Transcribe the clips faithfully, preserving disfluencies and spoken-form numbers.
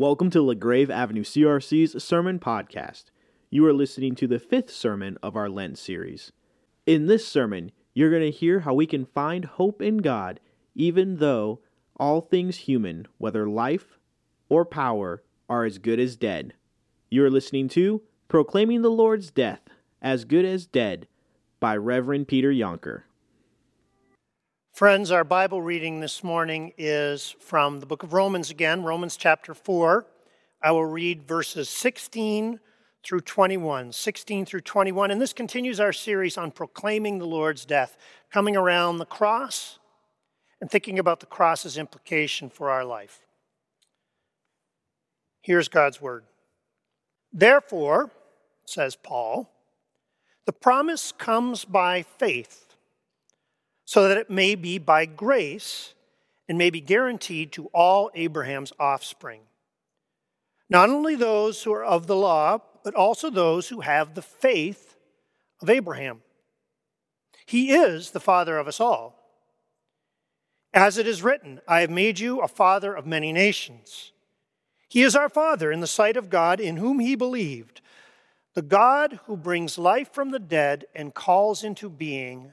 Welcome to LaGrave Avenue C R C's Sermon Podcast. You are listening to the fifth sermon of our Lent series. In this sermon, you're going to hear how we can find hope in God, even though all things human, whether life or power, are as good as dead. You are listening to Proclaiming the Lord's Death, As Good as Dead, by Reverend Peter Yonker. Friends, our Bible reading this morning is from the book of Romans again, Romans chapter four. I will read verses sixteen through twenty-one. sixteen through twenty-one, and this continues our series on proclaiming the Lord's death, coming around the cross and thinking about the cross's implication for our life. Here's God's word. Therefore, says Paul, the promise comes by faith, so that it may be by grace and may be guaranteed to all Abraham's offspring. Not only those who are of the law, but also those who have the faith of Abraham. He is the father of us all. As it is written, I have made you a father of many nations. He is our father in the sight of God, in whom he believed, the God who brings life from the dead and calls into being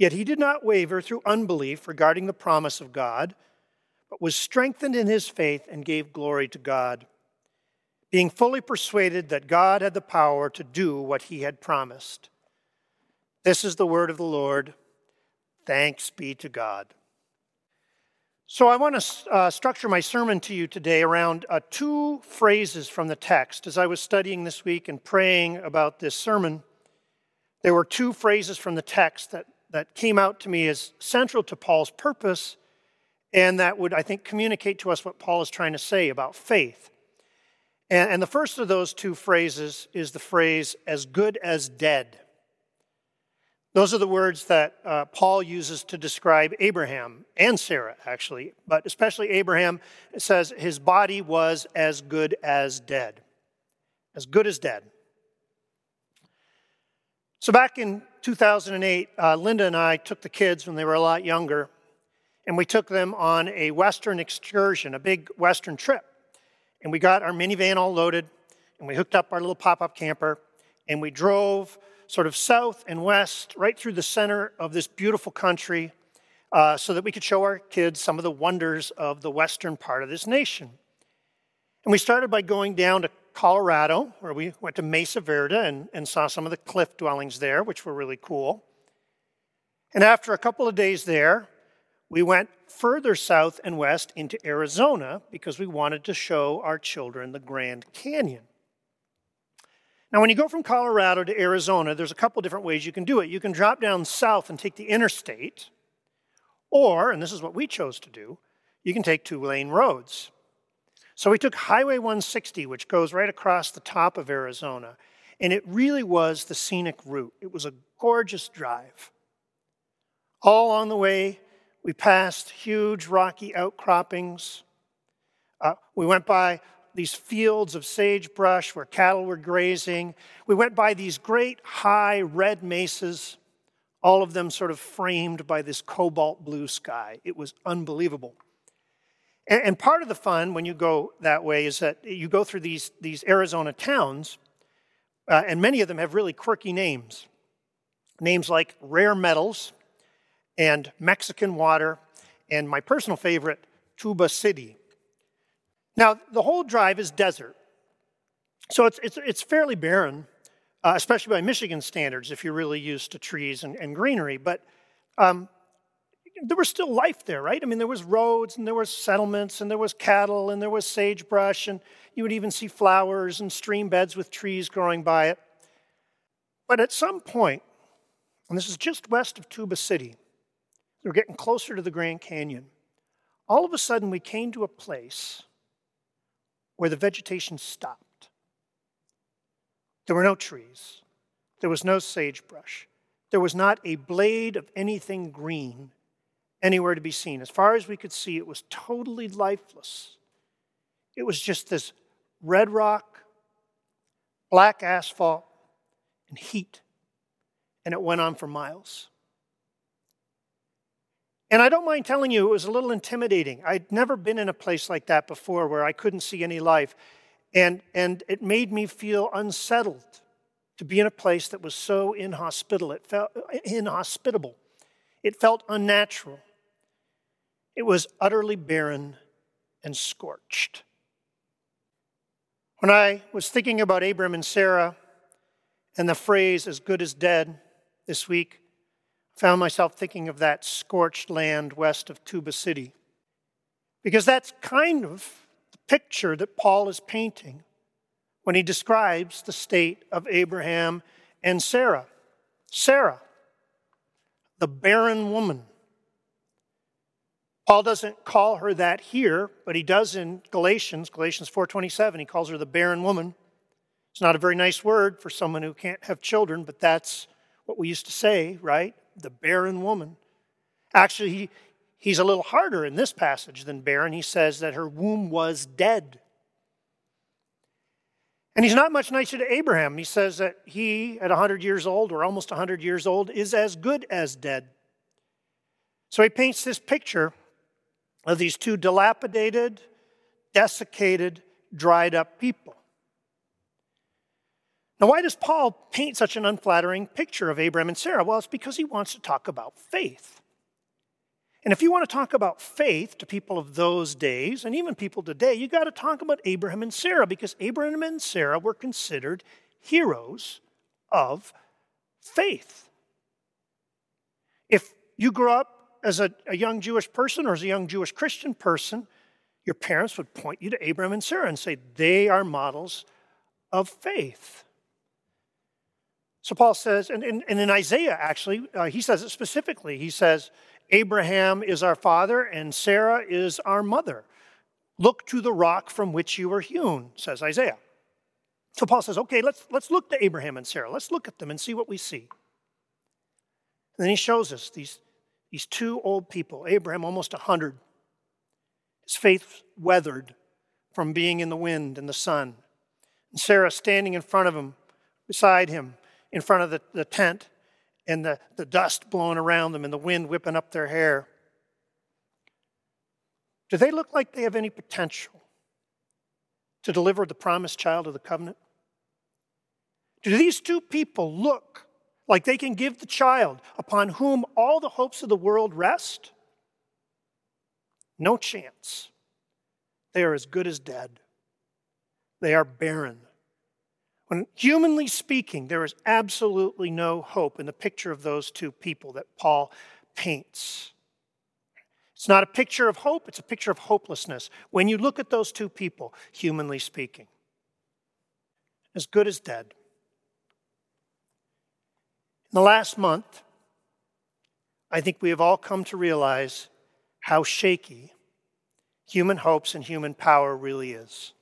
Yet he did not waver through unbelief regarding the promise of God, but was strengthened in his faith and gave glory to God, being fully persuaded that God had the power to do what he had promised. This is the word of the Lord. Thanks be to God. So I want to uh, structure my sermon to you today around uh, two phrases from the text. As I was studying this week and praying about this sermon, there were two phrases from the text that that came out to me as central to Paul's purpose, and that would, I think, communicate to us what Paul is trying to say about faith. And, and the first of those two phrases is the phrase, as good as dead. Those are the words that uh, Paul uses to describe Abraham and Sarah, actually, but especially Abraham. It says his body was as good as dead. As good as dead. So back in two thousand eight, uh, Linda and I took the kids when they were a lot younger, and we took them on a Western excursion, a big Western trip. And we got our minivan all loaded, and we hooked up our little pop-up camper, and we drove sort of south and west, right through the center of this beautiful country, uh, so that we could show our kids some of the wonders of the western part of this nation. And we started by going down to Colorado, where we went to Mesa Verde and, and saw some of the cliff dwellings there, which were really cool. And after a couple of days there, we went further south and west into Arizona because we wanted to show our children the Grand Canyon. Now, when you go from Colorado to Arizona, there's a couple different ways you can do it. You can drop down south and take the interstate, or, and this is what we chose to do, you can take two-lane roads. So we took Highway one sixty, which goes right across the top of Arizona, and it really was the scenic route. It was a gorgeous drive. All along the way, we passed huge rocky outcroppings. Uh, we went by these fields of sagebrush where cattle were grazing. We went by these great high red mesas, all of them sort of framed by this cobalt blue sky. It was unbelievable. And part of the fun when you go that way is that you go through these, these Arizona towns, uh, and many of them have really quirky names. Names like Rare Metals and Mexican Water and my personal favorite, Tuba City. Now, the whole drive is desert, so it's, it's, it's fairly barren, uh, especially by Michigan standards if you're really used to trees and, and greenery, but Um, there was still life there, right? I mean, there was roads, and there was settlements, and there was cattle, and there was sagebrush, and you would even see flowers and stream beds with trees growing by it. But at some point, and this is just west of Tuba City, we were getting closer to the Grand Canyon. All of a sudden, we came to a place where the vegetation stopped. There were no trees. There was no sagebrush. There was not a blade of anything green anywhere to be seen. As far as we could see, it was totally lifeless. It was just this red rock, black asphalt, and heat. And it went on for miles. And I don't mind telling you, it was a little intimidating. I'd never been in a place like that before where I couldn't see any life. And, and it made me feel unsettled to be in a place that was so inhospitable. It felt inhospitable. It felt unnatural. It was utterly barren and scorched. When I was thinking about Abram and Sarah and the phrase, as good as dead, this week, I found myself thinking of that scorched land west of Tuba City. Because that's kind of the picture that Paul is painting when he describes the state of Abraham and Sarah. Sarah, the barren woman. Paul doesn't call her that here, but he does in Galatians, Galatians four twenty-seven. He calls her the barren woman. It's not a very nice word for someone who can't have children, but that's what we used to say, right? The barren woman. Actually, he, he's a little harder in this passage than barren. He says that her womb was dead. And he's not much nicer to Abraham. He says that he, at one hundred years old, or almost one hundred years old, is as good as dead. So he paints this picture of these two dilapidated, desiccated, dried up people. Now, why does Paul paint such an unflattering picture of Abraham and Sarah? Well, it's because he wants to talk about faith. And if you want to talk about faith to people of those days, and even people today, you got to talk about Abraham and Sarah, because Abraham and Sarah were considered heroes of faith. If you grew up as a, a young Jewish person or as a young Jewish Christian person, your parents would point you to Abraham and Sarah and say, they are models of faith. So Paul says, and, and, and in Isaiah, actually, uh, he says it specifically. He says, Abraham is our father, and Sarah is our mother. Look to the rock from which you were hewn, says Isaiah. So Paul says, okay, let's, let's look to Abraham and Sarah. Let's look at them and see what we see. And then he shows us these, these two old people, Abraham almost one hundred. His faith weathered from being in the wind and the sun. And Sarah standing in front of him, beside him, in front of the, the tent, and the, the dust blowing around them and the wind whipping up their hair. Do they look like they have any potential to deliver the promised child of the covenant? Do these two people look like they can give the child upon whom all the hopes of the world rest? No chance. They are as good as dead. They are barren. When humanly speaking, there is absolutely no hope in the picture of those two people that Paul paints. It's not a picture of hope, it's a picture of hopelessness. When you look at those two people, humanly speaking, as good as dead. In the last month, I think we have all come to realize how shaky human hopes and human power really is.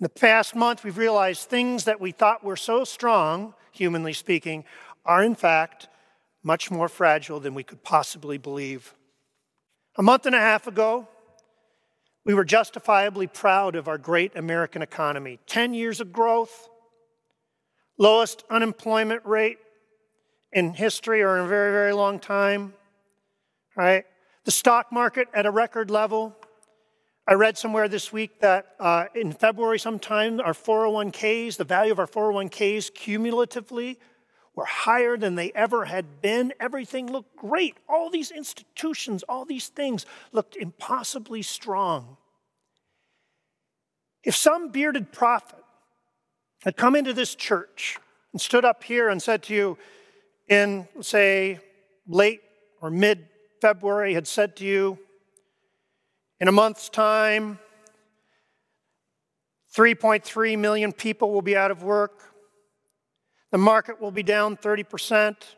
In the past month, we've realized things that we thought were so strong, humanly speaking, are in fact much more fragile than we could possibly believe. A month and a half ago, we were justifiably proud of our great American economy. Ten years of growth, lowest unemployment rate in history or in a very, very long time. All right? The stock market at a record level. I read somewhere this week that uh, in February sometime, our four oh one k's, the value of our four oh one k's cumulatively were higher than they ever had been. Everything looked great. All these institutions, all these things looked impossibly strong. If some bearded prophet had come into this church and stood up here and said to you in, say, late or mid-February, had said to you, in a month's time, three point three million people will be out of work. The market will be down thirty percent.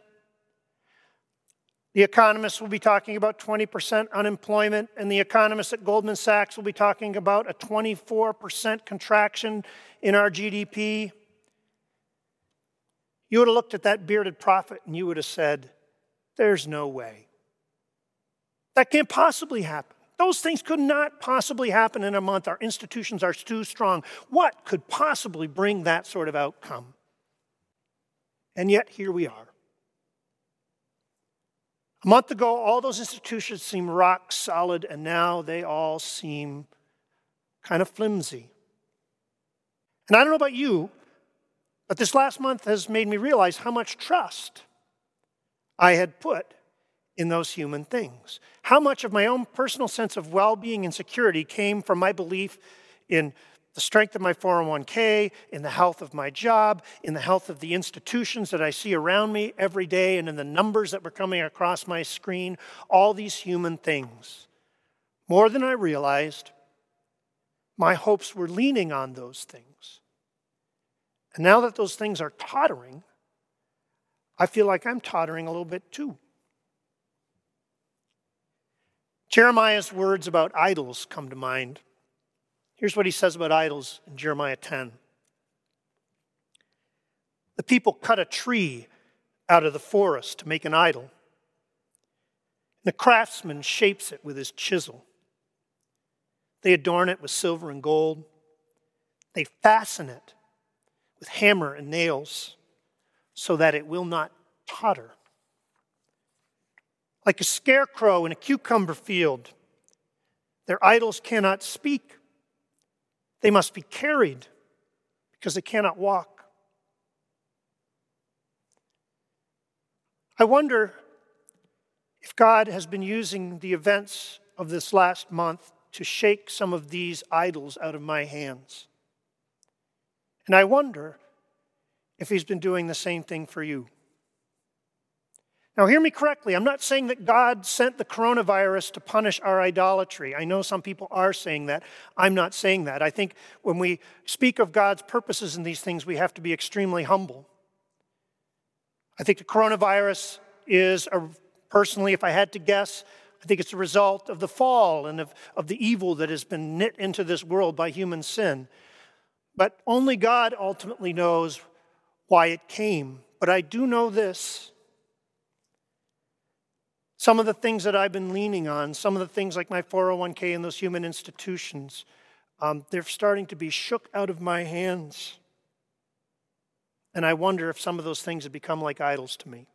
The economists will be talking about twenty percent unemployment, and the economists at Goldman Sachs will be talking about a twenty-four percent contraction in our G D P. You would have looked at that bearded prophet and you would have said, there's no way. That can't possibly happen. Those things could not possibly happen in a month. Our institutions are too strong. What could possibly bring that sort of outcome? And yet, here we are. A month ago, all those institutions seemed rock solid, and now they all seem kind of flimsy. And I don't know about you, but this last month has made me realize how much trust I had put in those human things. How much of my own personal sense of well-being and security came from my belief in the strength of my four oh one k, in the health of my job, in the health of the institutions that I see around me every day, and in the numbers that were coming across my screen, all these human things. More than I realized, my hopes were leaning on those things. And now that those things are tottering, I feel like I'm tottering a little bit too. Jeremiah's words about idols come to mind. Here's what he says about idols in Jeremiah ten. The people cut a tree out of the forest to make an idol. The craftsman shapes it with his chisel. They adorn it with silver and gold. They fasten it with hammer and nails so that it will not totter. Like a scarecrow in a cucumber field, their idols cannot speak. They must be carried because they cannot walk. I wonder if God has been using the events of this last month to shake some of these idols out of my hands. And I wonder if he's been doing the same thing for you. Now, hear me correctly. I'm not saying that God sent the coronavirus to punish our idolatry. I know some people are saying that. I'm not saying that. I think when we speak of God's purposes in these things, we have to be extremely humble. I think the coronavirus is, a, personally, if I had to guess, I think it's a result of the fall and of, of the evil that has been knit into this world by human sin. But only God ultimately knows why it came. But I do know this. Some of the things that I've been leaning on, some of the things like my four oh one k and those human institutions, um, they're starting to be shook out of my hands. And I wonder if some of those things have become like idols to me.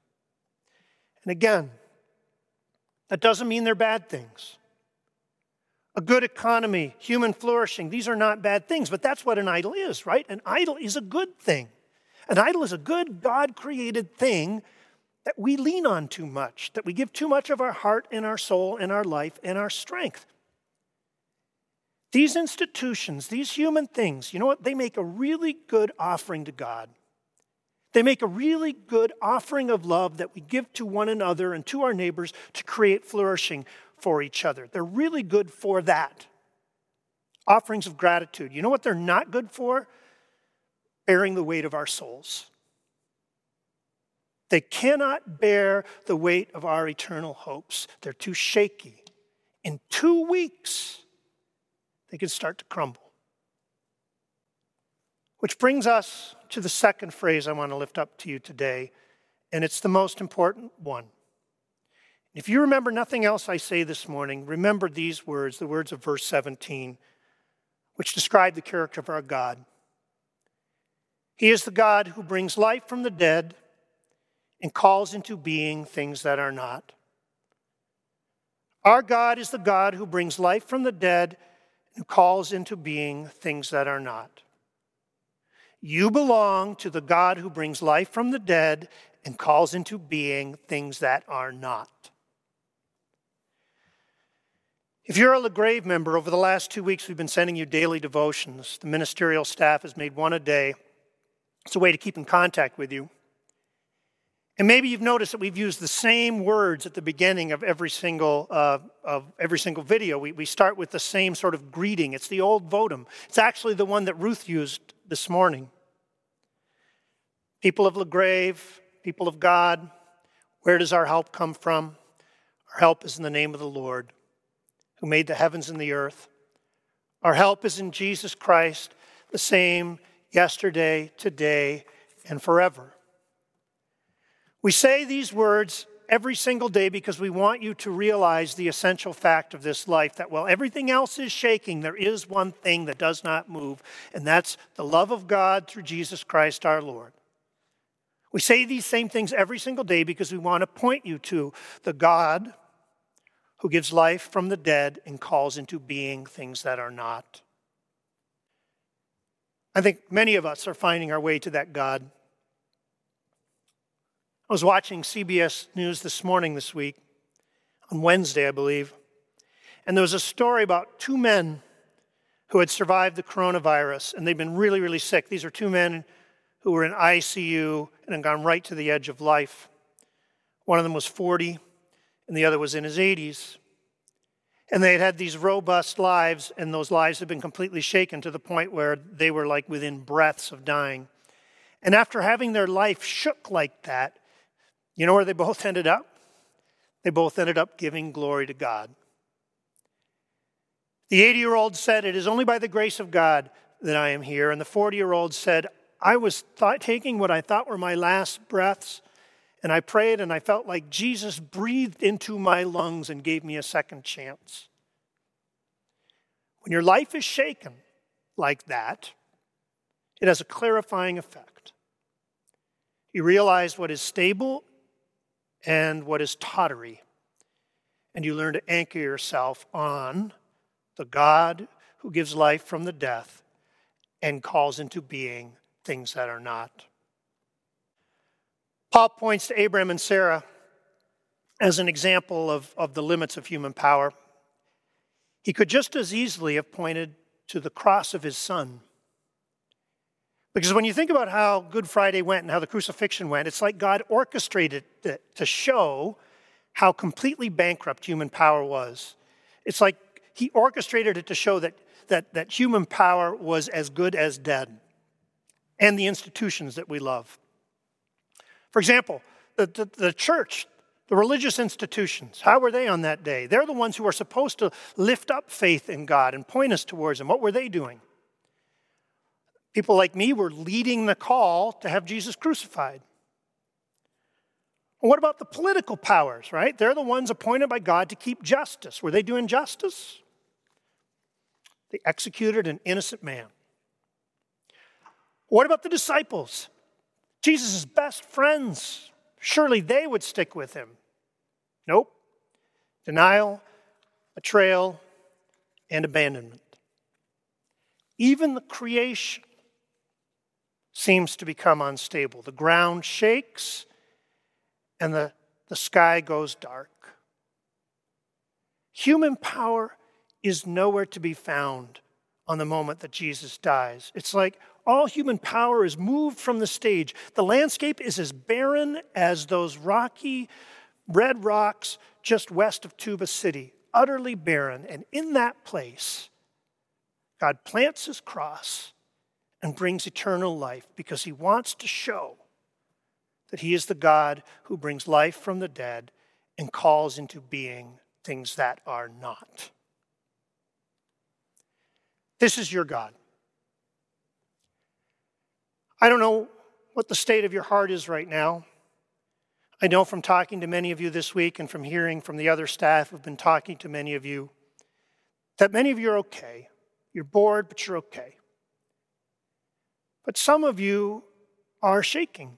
And again, that doesn't mean they're bad things. A good economy, human flourishing, these are not bad things, but that's what an idol is, right? An idol is a good thing. An idol is a good God-created thing that we lean on too much, that we give too much of our heart and our soul and our life and our strength. These institutions, these human things, you know what? They make a really good offering to God. They make a really good offering of love that we give to one another and to our neighbors to create flourishing for each other. They're really good for that. Offerings of gratitude. You know what they're not good for? Bearing the weight of our souls. They cannot bear the weight of our eternal hopes. They're too shaky. In two weeks, they can start to crumble. Which brings us to the second phrase I want to lift up to you today, and it's the most important one. If you remember nothing else I say this morning, remember these words, the words of verse seventeen, which describe the character of our God. He is the God who brings life from the dead and calls into being things that are not. Our God is the God who brings life from the dead and calls into being things that are not. You belong to the God who brings life from the dead and calls into being things that are not. If you're a LaGrave member, over the last two weeks we've been sending you daily devotions. The ministerial staff has made one a day. It's a way to keep in contact with you. And maybe you've noticed that we've used the same words at the beginning of every single uh, of every single video. We, we start with the same sort of greeting. It's the old votum. It's actually the one that Ruth used this morning. People of LaGrave, people of God, where does our help come from? Our help is in the name of the Lord, who made the heavens and the earth. Our help is in Jesus Christ, the same yesterday, today, and forever. We say these words every single day because we want you to realize the essential fact of this life, that while everything else is shaking, there is one thing that does not move, and that's the love of God through Jesus Christ our Lord. We say these same things every single day because we want to point you to the God who gives life from the dead and calls into being things that are not. I think many of us are finding our way to that God. I was watching C B S News this morning, this week, on Wednesday, I believe, and there was a story about two men who had survived the coronavirus, and they've been really, really sick. These are two men who were in I C U and had gone right to the edge of life. One of them was forty, and the other was in his eighties. And they had had these robust lives, and those lives had been completely shaken to the point where they were like within breaths of dying. And after having their life shook like that, you know where they both ended up? They both ended up giving glory to God. The eighty-year-old said, "It is only by the grace of God that I am here." And the forty-year-old said, "I was th- taking what I thought were my last breaths, and I prayed, and I felt like Jesus breathed into my lungs and gave me a second chance." When your life is shaken like that, it has a clarifying effect. You realize what is stable and what is tottery. And you learn to anchor yourself on the God who gives life from the death and calls into being things that are not. Paul points to Abraham and Sarah as an example of, of the limits of human power. He could just as easily have pointed to the cross of his son. Because when you think about how Good Friday went and how the crucifixion went, it's like God orchestrated it to show how completely bankrupt human power was. It's like he orchestrated it to show that, that, that human power was as good as dead, and the institutions that we love. For example, the, the, the church, the religious institutions, how were they on that day? They're the ones who are supposed to lift up faith in God and point us towards him. What were they doing? People like me were leading the call to have Jesus crucified. And what about the political powers, right? They're the ones appointed by God to keep justice. Were they doing justice? They executed an innocent man. What about the disciples? Jesus' best friends. Surely they would stick with him. Nope. Denial, betrayal, and abandonment. Even the creation seems to become unstable. The ground shakes and the, the sky goes dark. Human power is nowhere to be found on the moment that Jesus dies. It's like all human power is moved from the stage. The landscape is as barren as those rocky red rocks just west of Tuba City, utterly barren. And in that place, God plants his cross and brings eternal life because he wants to show that he is the God who brings life from the dead and calls into being things that are not. This is your God. I don't know what the state of your heart is right now. I know from talking to many of you this week and from hearing from the other staff who've been talking to many of you that many of you are okay. You're bored, but you're okay. But some of you are shaking.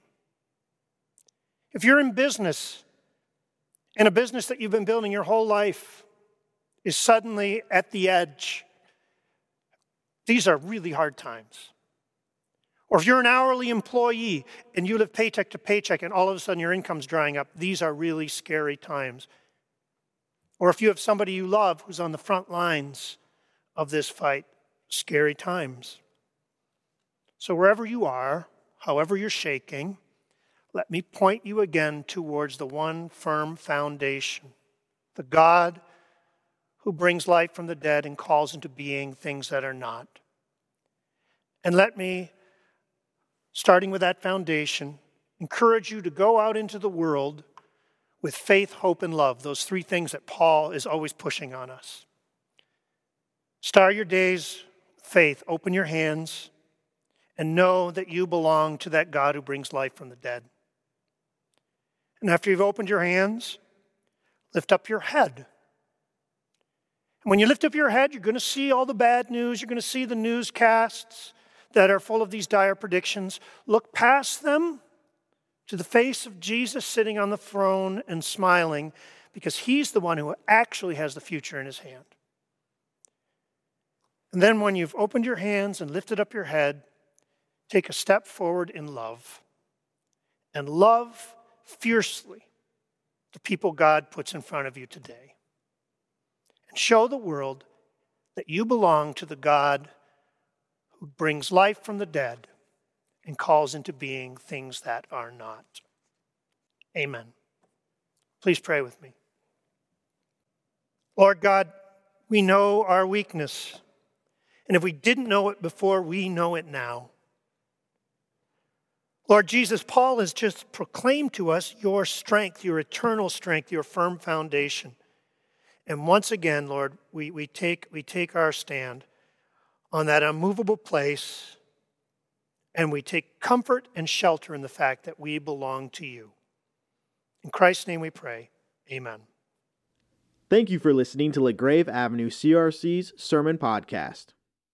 If you're in business, and a business that you've been building your whole life is suddenly at the edge, these are really hard times. Or if you're an hourly employee and you live paycheck to paycheck and all of a sudden your income's drying up, these are really scary times. Or if you have somebody you love who's on the front lines of this fight, scary times. So wherever you are, however you're shaking, let me point you again towards the one firm foundation, the God who brings life from the dead and calls into being things that are not. And let me, starting with that foundation, encourage you to go out into the world with faith, hope, and love, those three things that Paul is always pushing on us. Start your days with faith, open your hands, and know that you belong to that God who brings life from the dead. And after you've opened your hands, lift up your head. And when you lift up your head, you're going to see all the bad news. You're going to see the newscasts that are full of these dire predictions. Look past them to the face of Jesus sitting on the throne and smiling, because he's the one who actually has the future in his hand. And then when you've opened your hands and lifted up your head, take a step forward in love, and love fiercely the people God puts in front of you today, and show the world that you belong to the God who brings life from the dead and calls into being things that are not. Amen. Please pray with me. Lord God, we know our weakness, and if we didn't know it before, we know it now. Lord Jesus, Paul has just proclaimed to us your strength, your eternal strength, your firm foundation. And once again, Lord, we, we, take, we take our stand on that unmovable place, and we take comfort and shelter in the fact that we belong to you. In Christ's name we pray, amen. Thank you for listening to LaGrave Avenue C R C's Sermon Podcast.